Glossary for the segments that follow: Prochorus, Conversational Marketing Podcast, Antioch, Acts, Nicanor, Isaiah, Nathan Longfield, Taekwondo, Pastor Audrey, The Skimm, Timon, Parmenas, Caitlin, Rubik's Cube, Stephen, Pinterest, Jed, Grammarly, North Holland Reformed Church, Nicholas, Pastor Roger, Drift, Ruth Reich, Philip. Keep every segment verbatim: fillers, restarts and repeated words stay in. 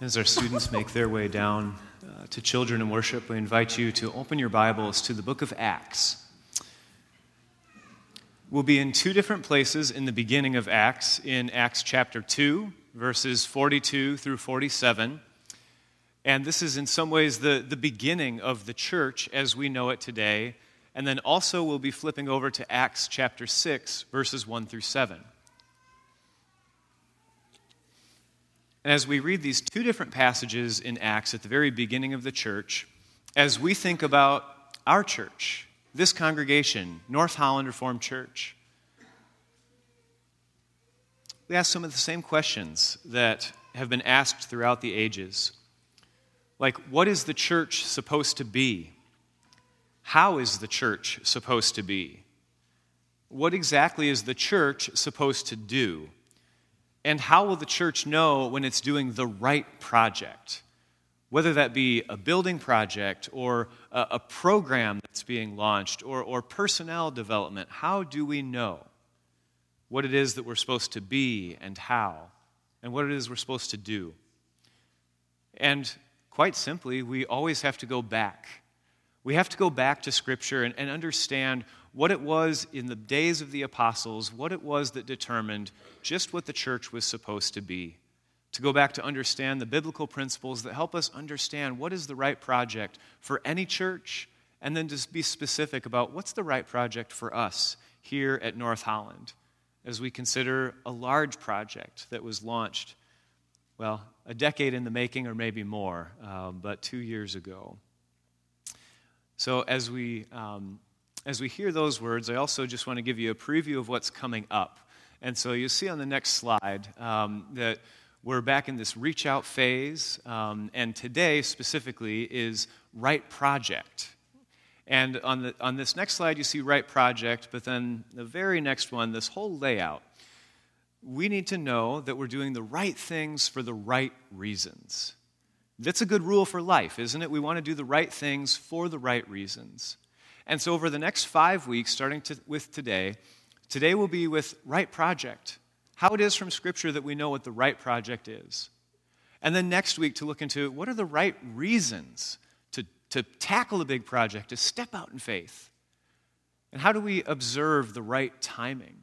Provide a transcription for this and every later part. As our students make their way down uh, to children and worship, we invite you to open your Bibles to the book of Acts. We'll be in two different places in the beginning of Acts, in Acts chapter two, verses forty-two through forty-seven. And this is in some ways the, the beginning of the church as we know it today. And then also we'll be flipping over to Acts chapter six, verses one through seven. And as we read these two different passages in Acts at the very beginning of the church, as we think about our church, this congregation, North Holland Reformed Church, we ask some of the same questions that have been asked throughout the ages. Like, what is the church supposed to be? How is the church supposed to be? What exactly is the church supposed to do? And how will the church know when it's doing the right project, whether that be a building project or a program that's being launched or, or personnel development? How do we know what it is that we're supposed to be and how, and what it is we're supposed to do? And quite simply, we always have to go back. We have to go back to Scripture and, and understand what it was in the days of the apostles, what it was that determined just what the church was supposed to be. To go back to understand the biblical principles that help us understand what is the right project for any church, and then to be specific about what's the right project for us here at North Holland as we consider a large project that was launched, well, a decade in the making or maybe more, uh, but two years ago. So as we um, as we hear those words, I also just want to give you a preview of what's coming up. And so you'll see on the next slide um, that we're back in this reach out phase, um, and today specifically is Right Project. And on the on this next slide, you see Right Project, but then the very next one, this whole layout, we need to know that we're doing the right things for the right reasons. That's a good rule for life, isn't it? We want to do the right things for the right reasons. And so over the next five weeks, starting to, with today, today will be with Right Project, how it is from Scripture that we know what the right project is. And then next week to look into what are the right reasons to, to tackle a big project, to step out in faith. And how do we observe the right timing?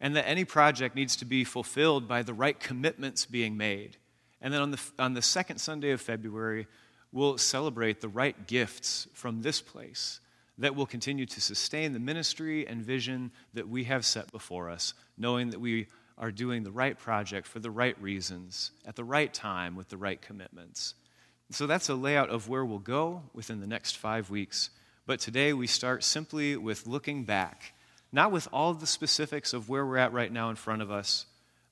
And that any project needs to be fulfilled by the right commitments being made. And then on the on the second Sunday of February, we'll celebrate the right gifts from this place that will continue to sustain the ministry and vision that we have set before us, knowing that we are doing the right project for the right reasons, at the right time, with the right commitments. So that's a layout of where we'll go within the next five weeks. But today we start simply with looking back, not with all the specifics of where we're at right now in front of us,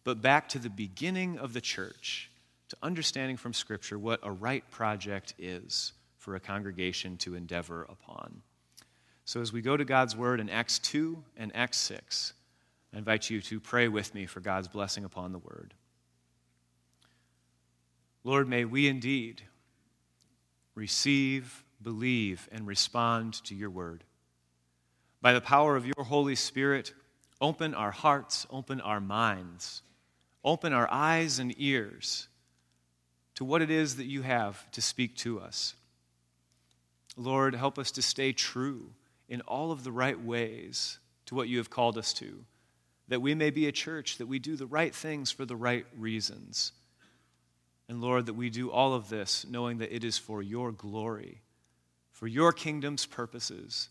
but back to the beginning of the church, to understanding from Scripture what a right project is for a congregation to endeavor upon. So as we go to God's Word in Acts two and Acts six, I invite you to pray with me for God's blessing upon the Word. Lord, may we indeed receive, believe, and respond to your Word. By the power of your Holy Spirit, open our hearts, open our minds, open our eyes and ears to what it is that you have to speak to us. Lord, help us to stay true in all of the right ways to what you have called us to, that we may be a church, that we do the right things for the right reasons. And Lord, that we do all of this knowing that it is for your glory, for your kingdom's purposes,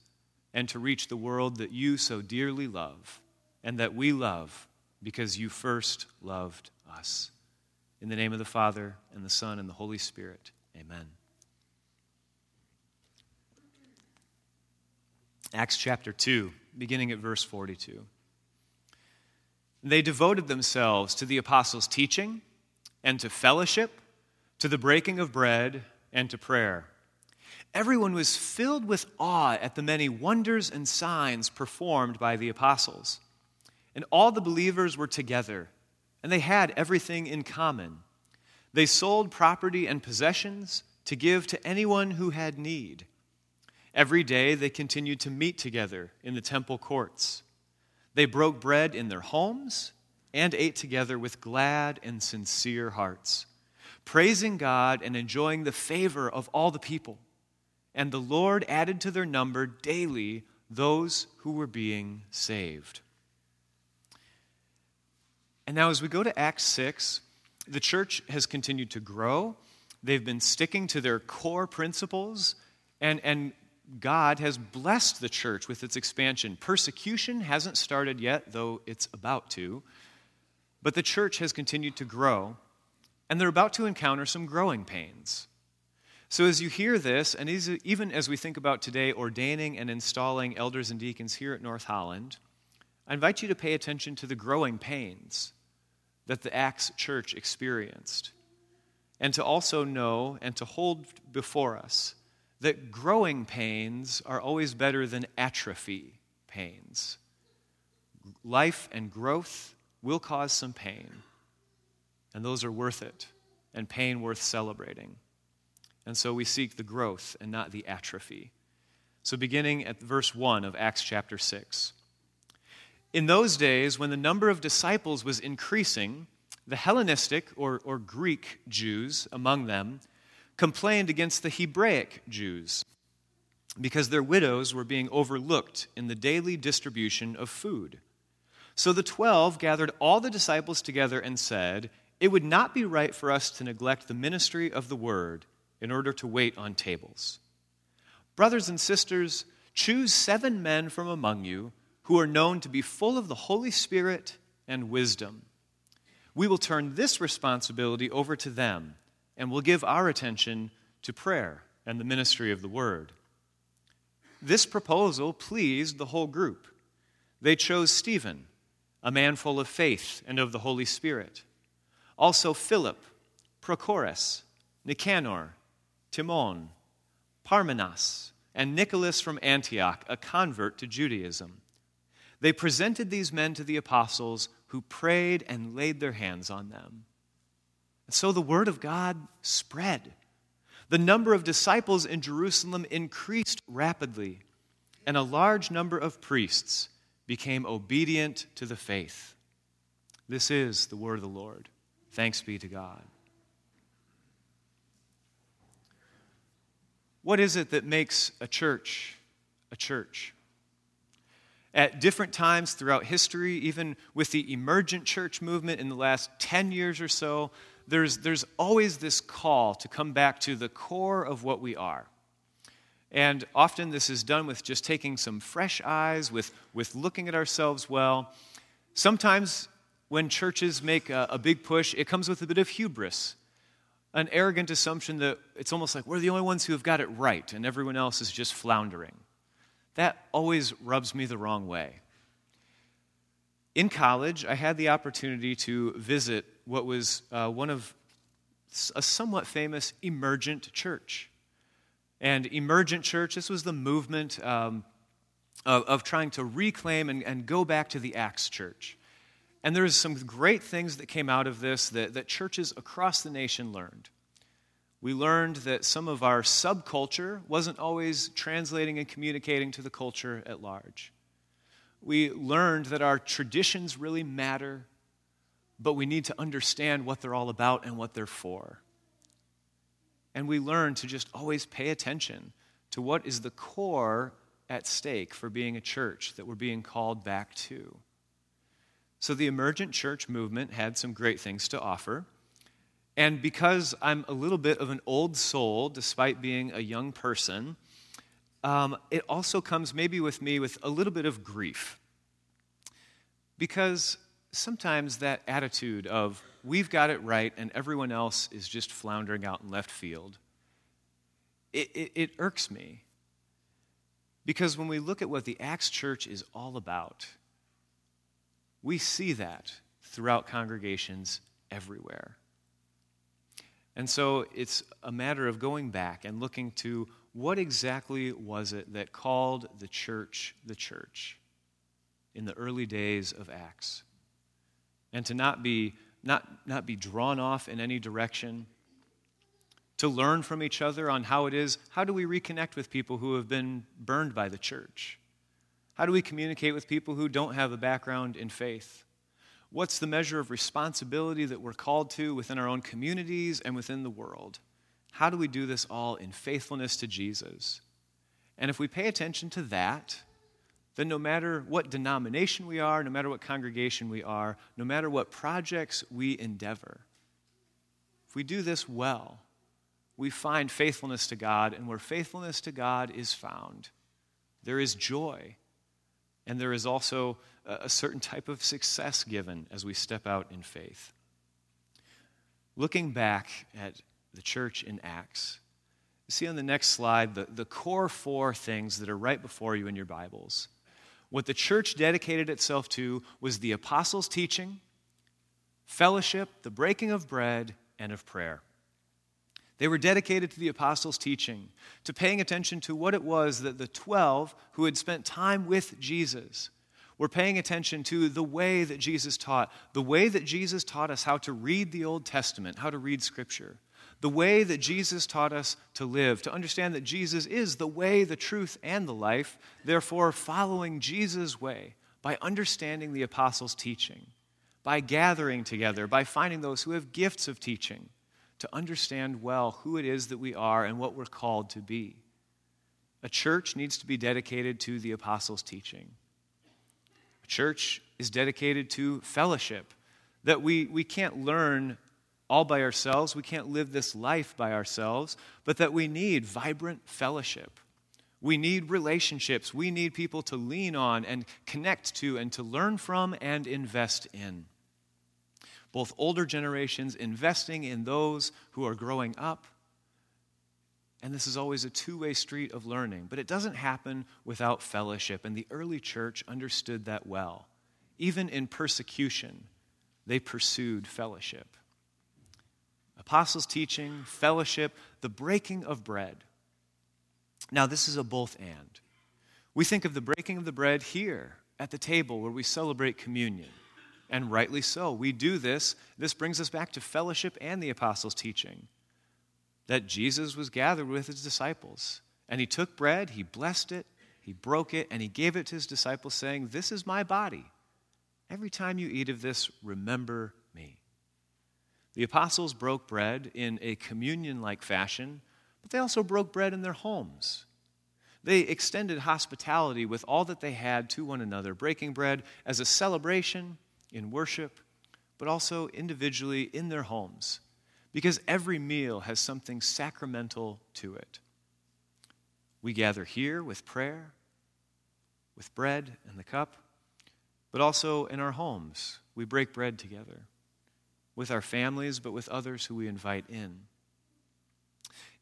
and to reach the world that you so dearly love, and that we love because you first loved us. In the name of the Father, and the Son, and the Holy Spirit, amen. Acts chapter two, beginning at verse forty-two. They devoted themselves to the apostles' teaching, and to fellowship, to the breaking of bread, and to prayer. Everyone was filled with awe at the many wonders and signs performed by the apostles. And all the believers were together, and they had everything in common. They sold property and possessions to give to anyone who had need. Every day they continued to meet together in the temple courts. They broke bread in their homes and ate together with glad and sincere hearts, praising God and enjoying the favor of all the people. And the Lord added to their number daily those who were being saved. And now as we go to Acts six, the church has continued to grow. They've been sticking to their core principles, and, and God has blessed the church with its expansion. Persecution hasn't started yet, though it's about to, but the church has continued to grow, and they're about to encounter some growing pains. So as you hear this, and even as we think about today ordaining and installing elders and deacons here at North Holland, I invite you to pay attention to the growing pains that the Acts church experienced, and to also know and to hold before us that growing pains are always better than atrophy pains. Life and growth will cause some pain, and those are worth it, and pain worth celebrating. And so we seek the growth and not the atrophy. So beginning at verse one of Acts chapter six. In those days, when the number of disciples was increasing, the Hellenistic or, or Greek Jews among them complained against the Hebraic Jews because their widows were being overlooked in the daily distribution of food. So the twelve gathered all the disciples together and said, "It would not be right for us to neglect the ministry of the word in order to wait on tables. Brothers and sisters, choose seven men from among you who are known to be full of the Holy Spirit and wisdom. We will turn this responsibility over to them, and we'll give our attention to prayer and the ministry of the word." This proposal pleased the whole group. They chose Stephen, a man full of faith and of the Holy Spirit. Also Philip, Prochorus, Nicanor, Timon, Parmenas, and Nicholas from Antioch, a convert to Judaism. They presented these men to the apostles, who prayed and laid their hands on them. And so the word of God spread. The number of disciples in Jerusalem increased rapidly, and a large number of priests became obedient to the faith. This is the word of the Lord. Thanks be to God. What is it that makes a church a church? At different times throughout history, even with the emergent church movement in the last ten years or so, there's, there's always this call to come back to the core of what we are. And often this is done with just taking some fresh eyes, with, with looking at ourselves well. Sometimes when churches make a, a big push, it comes with a bit of hubris, an arrogant assumption that it's almost like we're the only ones who have got it right and everyone else is just floundering. That always rubs me the wrong way. In college, I had the opportunity to visit what was uh, one of a somewhat famous emergent church. And emergent church, this was the movement um, of, of trying to reclaim and, and go back to the Acts church. And there was some great things that came out of this that, that churches across the nation learned. We learned that some of our subculture wasn't always translating and communicating to the culture at large. We learned that our traditions really matter, but we need to understand what they're all about and what they're for. And we learned to just always pay attention to what is the core at stake for being a church that we're being called back to. So the emergent church movement had some great things to offer. And because I'm a little bit of an old soul, despite being a young person, um, it also comes maybe with me with a little bit of grief. Because sometimes that attitude of, we've got it right and everyone else is just floundering out in left field, it, it, it irks me. Because when we look at what the Acts Church is all about, we see that throughout congregations everywhere. And so it's a matter of going back and looking to what exactly was it that called the church the church in the early days of Acts. And to not be, not, not be drawn off in any direction, to learn from each other on how it is, how do we reconnect with people who have been burned by the church? How do we communicate with people who don't have a background in faith? What's the measure of responsibility that we're called to within our own communities and within the world? How do we do this all in faithfulness to Jesus? And if we pay attention to that, then no matter what denomination we are, no matter what congregation we are, no matter what projects we endeavor, if we do this well, we find faithfulness to God, and where faithfulness to God is found, there is joy, and there is also a certain type of success given as we step out in faith. Looking back at the church in Acts, you see on the next slide the, the core four things that are right before you in your Bibles. What the church dedicated itself to was the apostles' teaching, fellowship, the breaking of bread, and of prayer. They were dedicated to the apostles' teaching, to paying attention to what it was that the twelve who had spent time with Jesus were paying attention to the way that Jesus taught, the way that Jesus taught us how to read the Old Testament, how to read Scripture, the way that Jesus taught us to live, to understand that Jesus is the way, the truth, and the life, therefore following Jesus' way by understanding the apostles' teaching, by gathering together, by finding those who have gifts of teaching, to understand well who it is that we are and what we're called to be. A church needs to be dedicated to the apostles' teaching. A church is dedicated to fellowship, that we, we can't learn all by ourselves, we can't live this life by ourselves, but that we need vibrant fellowship. We need relationships. We need people to lean on and connect to and to learn from and invest in. Both older generations investing in those who are growing up. And this is always a two-way street of learning. But it doesn't happen without fellowship. And the early church understood that well. Even in persecution, they pursued fellowship. Apostles' teaching, fellowship, the breaking of bread. Now, this is a both-and. We think of the breaking of the bread here at the table where we celebrate communion. And rightly so. We do this. This brings us back to fellowship and the apostles' teaching. That Jesus was gathered with his disciples. And he took bread, he blessed it, he broke it, and he gave it to his disciples saying, "This is my body. Every time you eat of this, remember me." The apostles broke bread in a communion-like fashion, but they also broke bread in their homes. They extended hospitality with all that they had to one another, breaking bread as a celebration in worship, but also individually in their homes, because every meal has something sacramental to it. We gather here with prayer, with bread and the cup, but also in our homes. We break bread together with our families, but with others who we invite in.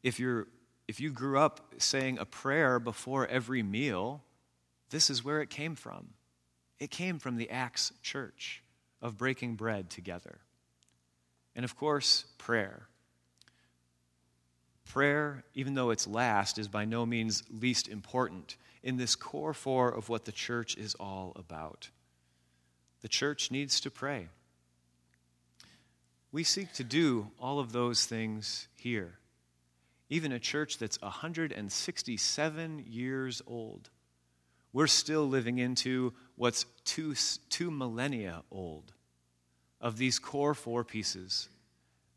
If you're, if you grew up saying a prayer before every meal, this is where it came from. It came from the Acts church of breaking bread together. And of course, prayer. Prayer, even though it's last, is by no means least important in this core four of what the church is all about. The church needs to pray. We seek to do all of those things here. Even a church that's one hundred sixty-seven years old, we're still living into what's two, two millennia old of these core four pieces: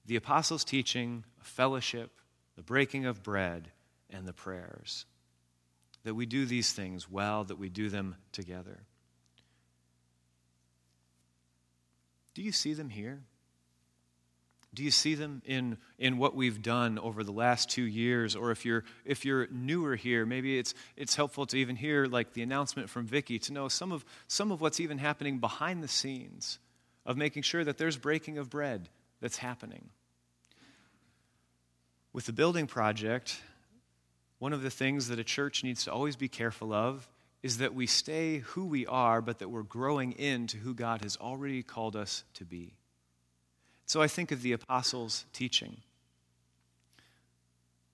the apostles' teaching, fellowship, the breaking of bread, and the prayers. That we do these things well, that we do them together. Do you see them here? Do you see them in, in what we've done over the last two years? Or if you're if you're newer here, maybe it's it's helpful to even hear like the announcement from Vicky to know some of some of what's even happening behind the scenes of making sure that there's breaking of bread that's happening. With the building project, one of the things that a church needs to always be careful of is that we stay who we are, but that we're growing into who God has already called us to be. So I think of the apostles' teaching.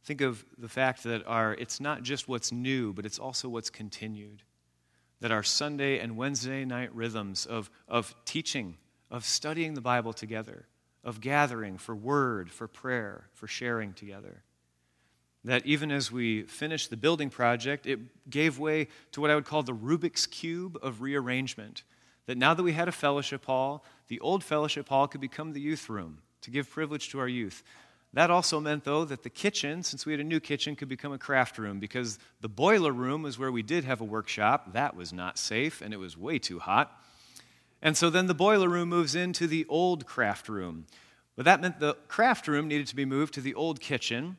Think of the fact that our it's not just what's new, but it's also what's continued. That our Sunday and Wednesday night rhythms of, of teaching, of studying the Bible together, of gathering for word, for prayer, for sharing together. That even as we finished the building project, it gave way to what I would call the Rubik's Cube of rearrangement. that now that we had a fellowship hall, the old fellowship hall could become the youth room to give privilege to our youth. That also meant, though, that the kitchen, since we had a new kitchen, could become a craft room, because the boiler room was where we did have a workshop. That was not safe, and it was way too hot. And so then the boiler room moves into the old craft room. But that meant the craft room needed to be moved to the old kitchen,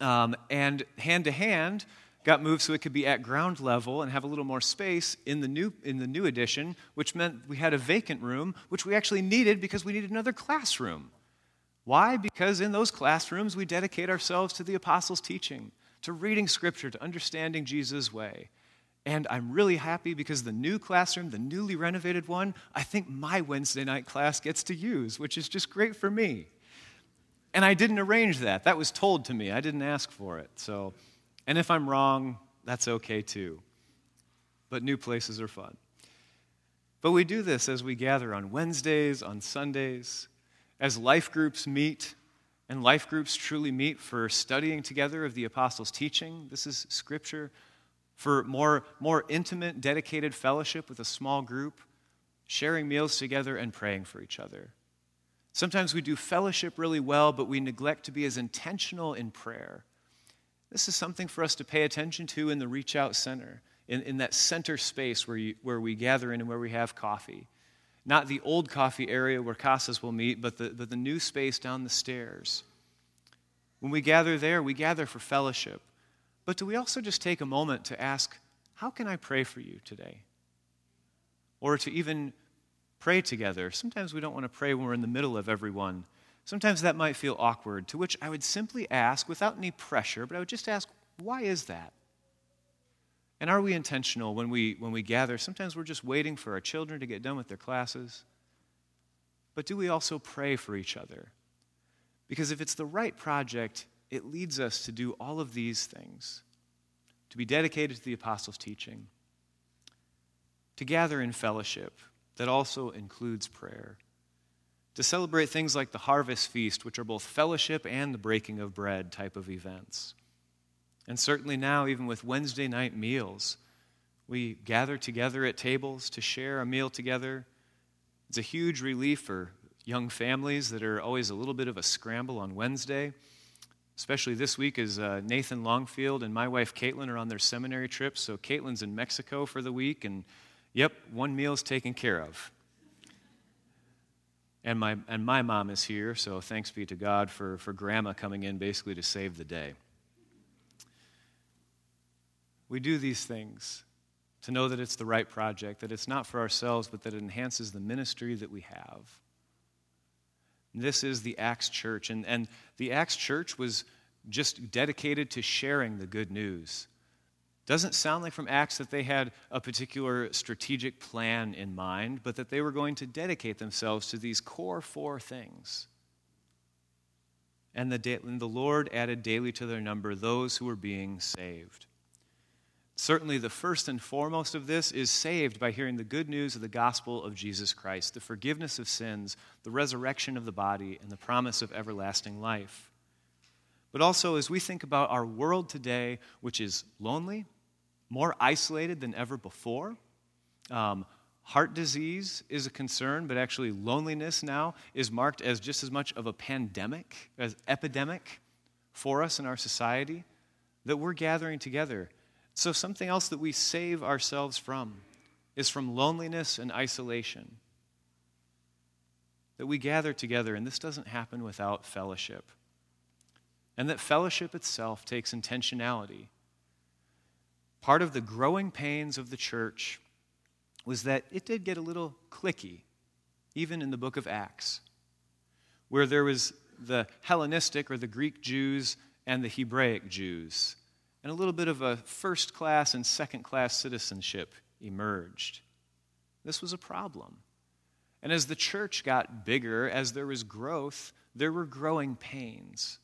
um, and hand-to-hand got moved so it could be at ground level and have a little more space in the new in the new edition, which meant we had a vacant room, which we actually needed because we needed another classroom. Why? Because in those classrooms, we dedicate ourselves to the apostles' teaching, to reading Scripture, to understanding Jesus' way. And I'm really happy because the new classroom, the newly renovated one, I think my Wednesday night class gets to use, which is just great for me. And I didn't arrange that. That was told to me. I didn't ask for it. So, and if I'm wrong, that's okay too. But new places are fun. But we do this as we gather on Wednesdays, on Sundays, as life groups meet, and life groups truly meet for studying together of the apostles' teaching. This is Scripture. For more, more intimate, dedicated fellowship with a small group, sharing meals together and praying for each other. Sometimes we do fellowship really well, but we neglect to be as intentional in prayer. This is something for us to pay attention to in the Reach Out Center, in, in that center space where, you, where we gather in and where we have coffee. Not the old coffee area where Casas will meet, but the, but the new space down the stairs. When we gather there, we gather for fellowship. But do we also just take a moment to ask, how can I pray for you today? Or to even pray together. Sometimes we don't want to pray when we're in the middle of everyone. Sometimes that might feel awkward, to which I would simply ask, without any pressure, but I would just ask, why is that? And are we intentional when we when we gather? Sometimes we're just waiting for our children to get done with their classes. But do we also pray for each other? Because if it's the right project, it leads us to do all of these things, to be dedicated to the apostles' teaching, to gather in fellowship that also includes prayer, to celebrate things like the harvest feast, which are both fellowship and the breaking of bread type of events. And certainly now, even with Wednesday night meals, we gather together at tables to share a meal together. It's a huge relief for young families that are always a little bit of a scramble on Wednesday, especially this week as uh, Nathan Longfield and my wife Caitlin are on their seminary trip. So Caitlin's in Mexico for the week, and yep, one meal's taken care of. And my and my mom is here, so thanks be to God for, for Grandma coming in basically to save the day. We do these things to know that it's the right project, that it's not for ourselves, but that it enhances the ministry that we have. This is the Acts Church, and, and the Acts Church was just dedicated to sharing the good news. Doesn't sound like from Acts that they had a particular strategic plan in mind, but that they were going to dedicate themselves to these core four things. And the, and the Lord added daily to their number those who were being saved. Certainly the first and foremost of this is saved by hearing the good news of the gospel of Jesus Christ, the forgiveness of sins, the resurrection of the body, and the promise of everlasting life. But also, as we think about our world today, which is lonely, more isolated than ever before, um, heart disease is a concern, but actually loneliness now is marked as just as much of a pandemic, as epidemic for us in our society, that we're gathering together. So something else that we save ourselves from is from loneliness and isolation. That we gather together, and this doesn't happen without fellowship. And that fellowship itself takes intentionality. Part of the growing pains of the church was that it did get a little cliquey, even in the book of Acts, where there was the Hellenistic or the Greek Jews and the Hebraic Jews, and a little bit of a first-class and second-class citizenship emerged. This was a problem. And as the church got bigger, as there was growth, there were growing pains.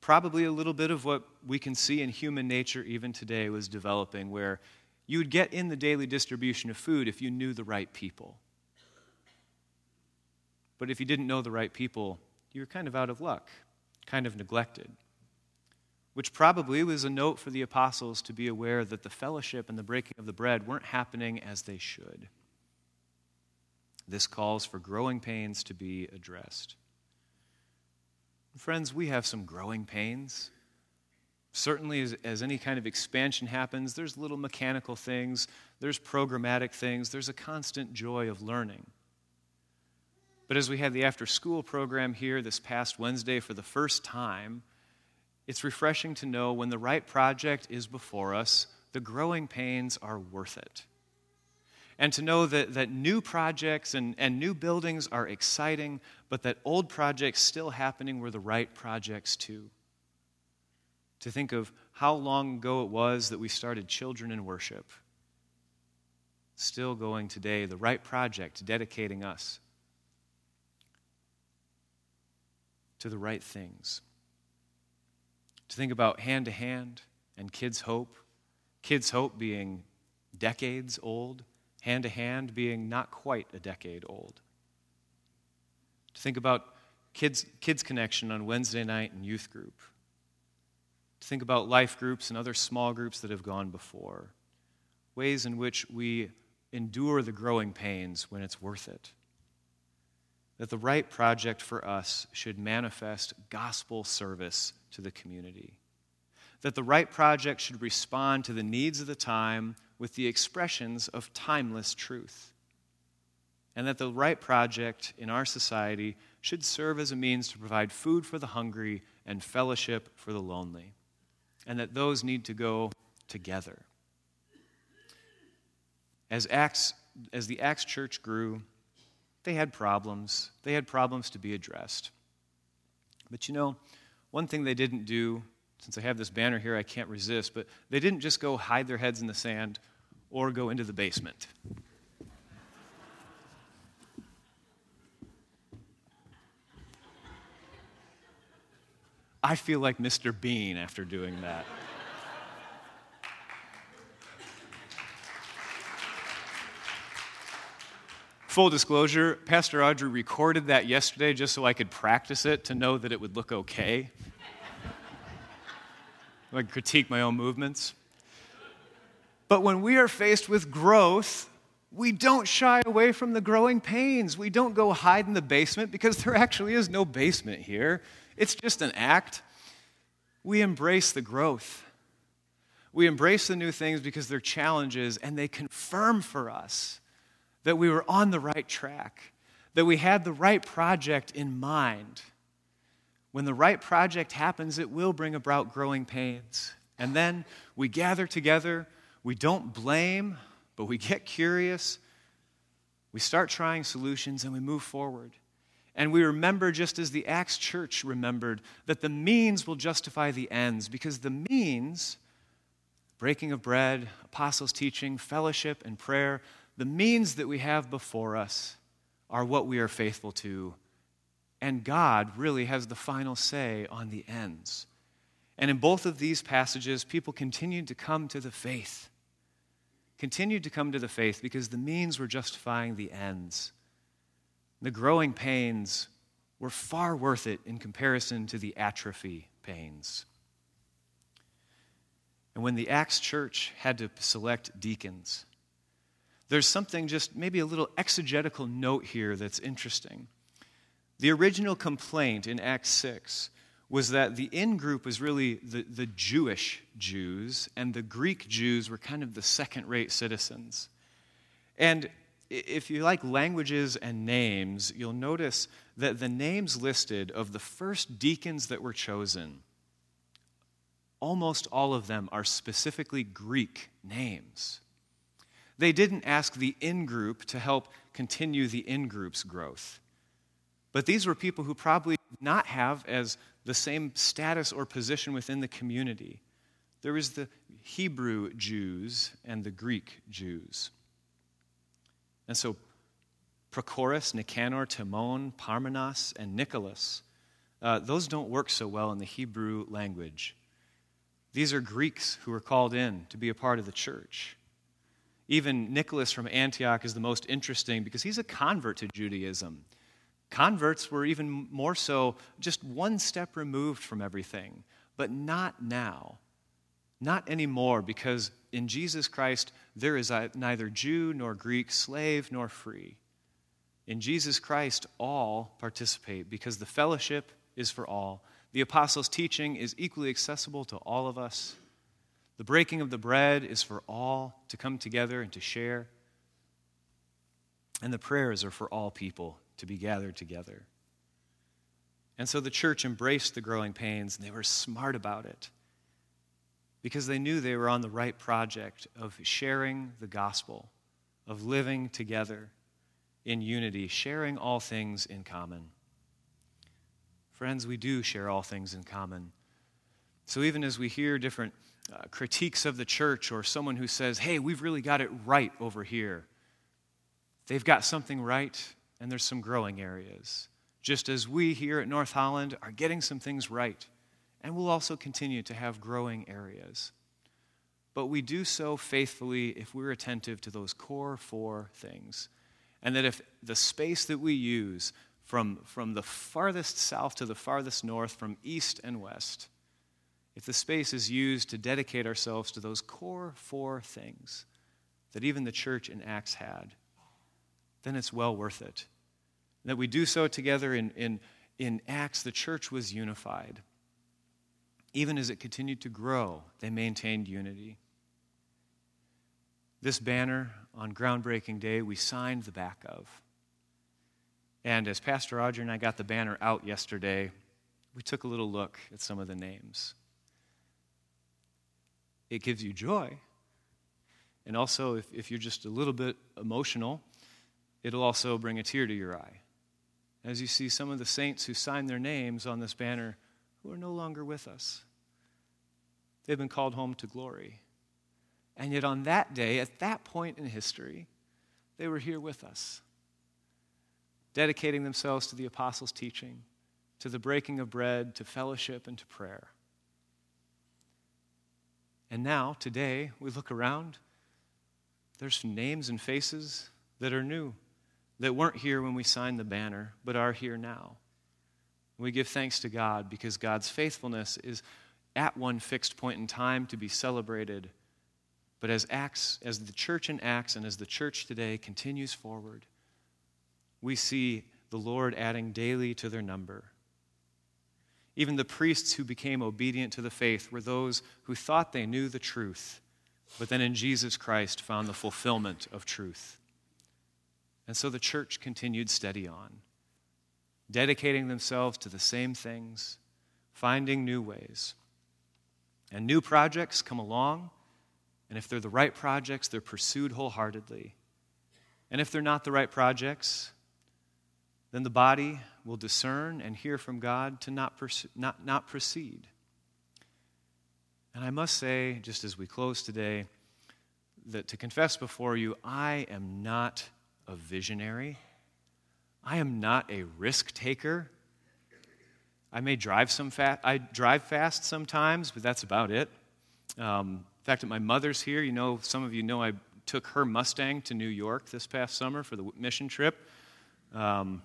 Probably a little bit of what we can see in human nature even today was developing, where you would get in the daily distribution of food if you knew the right people. But if you didn't know the right people, you were kind of out of luck, kind of neglected. which probably was a note for the apostles to be aware that the fellowship and the breaking of the bread weren't happening as they should. This calls for growing pains to be addressed. Friends, we have some growing pains. Certainly, as, as any kind of expansion happens, there's little mechanical things, there's programmatic things, there's a constant joy of learning. But as we had the after-school program here this past Wednesday for the first time, it's refreshing to know when the right project is before us, the growing pains are worth it. And to know that, that new projects and, and new buildings are exciting, but that old projects still happening were the right projects too. To think of how long ago it was that we started Children in Worship. Still going today, the right project, dedicating us to the right things. To think about Hand to Hand and Kids Hope. Kids Hope being decades old. Hand to Hand being not quite a decade old. To think about kids, kids Connection on Wednesday night and youth group. To think about life groups and other small groups that have gone before. Ways in which we endure the growing pains when it's worth it. That the right project for us should manifest gospel service to the community. That the right project should respond to the needs of the time with the expressions of timeless truth. And that the right project in our society should serve as a means to provide food for the hungry and fellowship for the lonely. And that those need to go together. As Acts, as the Acts church grew, they had problems. They had problems to be addressed. But you know, one thing they didn't do, since I have this banner here, I can't resist, but they didn't just go hide their heads in the sand or go into the basement. I feel like Mister Bean after doing that. Full disclosure, Pastor Audrey recorded that yesterday just so I could practice it to know that it would look okay. I critique my own movements. But when we are faced with growth, we don't shy away from the growing pains. We don't go hide in the basement because there actually is no basement here. It's just an act. We embrace the growth. We embrace the new things because they're challenges and they confirm for us that we were on the right track, that we had the right project in mind. When the right project happens, it will bring about growing pains. And then we gather together. We don't blame, but we get curious. We start trying solutions and we move forward. And we remember, just as the Acts church remembered, that the means will justify the ends, because the means, breaking of bread, apostles' teaching, fellowship, and prayer, the means that we have before us are what we are faithful to. And God really has the final say on the ends. And in both of these passages, people continued to come to the faith. Continued to come to the faith because the means were justifying the ends. The growing pains were far worth it in comparison to the atrophy pains. And when the Acts church had to select deacons, there's something, just maybe a little exegetical note here, that's interesting. The original complaint in Acts six was that the in-group was really the, the Jewish Jews, and the Greek Jews were kind of the second-rate citizens. And if you like languages and names, you'll notice that the names listed of the first deacons that were chosen, almost all of them are specifically Greek names. They didn't ask the in-group to help continue the in-group's growth. But these were people who probably did not have as the same status or position within the community. There was the Hebrew Jews and the Greek Jews. And so Prochorus, Nicanor, Timon, Parmenas, and Nicholas, uh, those don't work so well in the Hebrew language. These are Greeks who were called in to be a part of the church. Even Nicholas from Antioch is the most interesting because he's a convert to Judaism. Converts were even more so just one step removed from everything. but not now, not anymore, because in Jesus Christ there is neither Jew nor Greek, slave nor free. In Jesus Christ all participate, because the fellowship is for all. The apostles' teaching is equally accessible to all of us. The breaking of the bread is for all to come together and to share. And the prayers are for all people to be gathered together. And so the church embraced the growing pains, and they were smart about it because they knew they were on the right project of sharing the gospel, of living together in unity, sharing all things in common. Friends, we do share all things in common. So even as we hear different uh, critiques of the church, or someone who says, hey, we've really got it right over here, they've got something right, and there's some growing areas. Just as we here at North Holland are getting some things right, and we'll also continue to have growing areas. But we do so faithfully if we're attentive to those core four things. And that if the space that we use from, from the farthest south to the farthest north, from east and west, if the space is used to dedicate ourselves to those core four things that even the church in Acts had, then it's well worth it. That we do so together in, in, in Acts, the church was unified. Even as it continued to grow, they maintained unity. This banner on Groundbreaking Day, we signed the back of. And as Pastor Roger and I got the banner out yesterday, we took a little look at some of the names. It gives you joy. And also, if, if you're just a little bit emotional, it'll also bring a tear to your eye as you see some of the saints who signed their names on this banner who are no longer with us. They've been called home to glory. And yet on that day, at that point in history, they were here with us, dedicating themselves to the apostles' teaching, to the breaking of bread, to fellowship, and to prayer. And now, today, we look around. There's names and faces that are new, that weren't here when we signed the banner, but are here now. We give thanks to God because God's faithfulness is at one fixed point in time to be celebrated. But as Acts, as the church in Acts and as the church today continues forward, we see the Lord adding daily to their number. Even the priests who became obedient to the faith were those who thought they knew the truth, but then in Jesus Christ found the fulfillment of truth. And so the church continued steady on, dedicating themselves to the same things, finding new ways. And new projects come along, and if they're the right projects, they're pursued wholeheartedly. And if they're not the right projects, then the body will discern and hear from God to not pers- not, not proceed. And I must say, just as we close today, that to confess before you, I am not a visionary. I am not a risk taker. I may drive some fast. I drive fast sometimes, but that's about it. Um, the fact that my mother's here, you know, some of you know, I took her Mustang to New York this past summer for the mission trip. Um,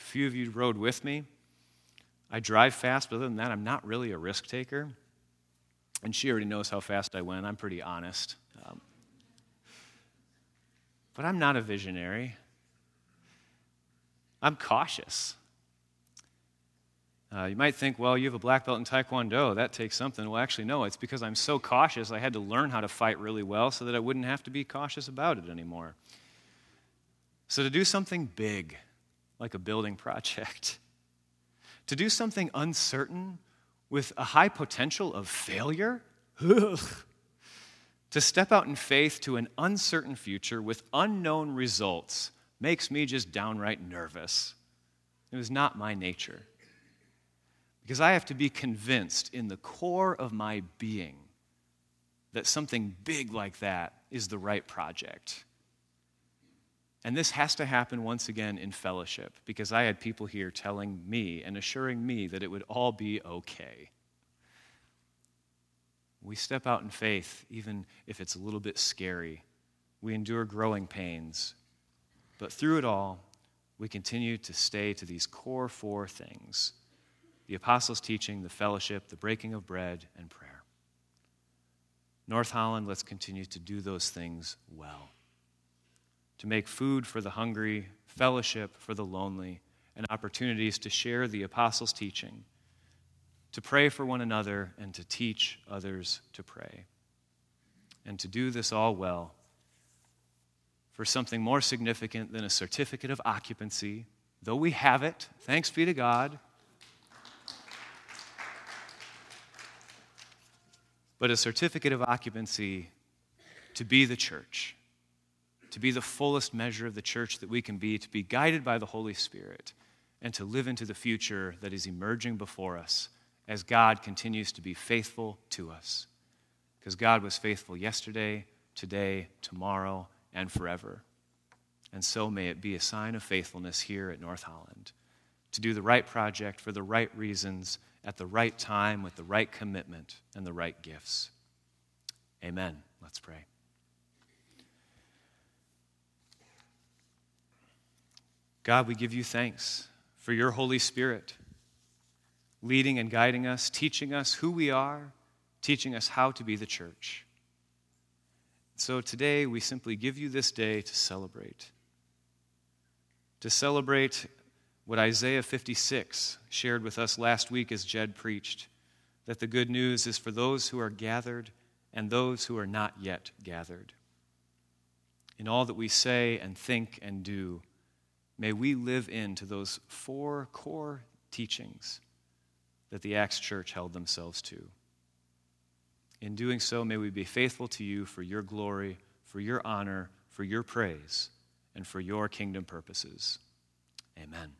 a few of you rode with me. I drive fast, but other than that, I'm not really a risk taker. And she already knows how fast I went. I'm pretty honest. Um, But I'm not a visionary. I'm cautious. Uh, you might think, well, you have a black belt in Taekwondo. That takes something. Well, actually, no. It's because I'm so cautious, I had to learn how to fight really well so that I wouldn't have to be cautious about it anymore. So to do something big, like a building project, to do something uncertain with a high potential of failure, ugh, to step out in faith to an uncertain future with unknown results makes me just downright nervous. It was not my nature. Because I have to be convinced in the core of my being that something big like that is the right project. And this has to happen once again in fellowship, because I had people here telling me and assuring me that it would all be okay. We step out in faith, even if it's a little bit scary. We endure growing pains. But through it all, we continue to stay to these core four things. the apostles' teaching, the fellowship, the breaking of bread, and prayer. North Holland, let's continue to do those things well, to make food for the hungry, fellowship for the lonely, and opportunities to share the apostles' teaching, to pray for one another, and to teach others to pray. And to do this all well for something more significant than a certificate of occupancy, though we have it, thanks be to God. But a certificate of occupancy to be the church, to be the fullest measure of the church that we can be, to be guided by the Holy Spirit, and to live into the future that is emerging before us as God continues to be faithful to us. Because God was faithful yesterday, today, tomorrow, and forever. And so may it be a sign of faithfulness here at North Holland, to do the right project for the right reasons, at the right time, with the right commitment and the right gifts. Amen. Let's pray. God, we give you thanks for your Holy Spirit, leading and guiding us, teaching us who we are, teaching us how to be the church. So today, we simply give you this day to celebrate. To celebrate what Isaiah fifty-six shared with us last week as Jed preached, that the good news is for those who are gathered and those who are not yet gathered. In all that we say and think and do, may we live into those four core teachings that the Acts Church held themselves to. In doing so, may we be faithful to you for your glory, for your honor, for your praise, and for your kingdom purposes. Amen.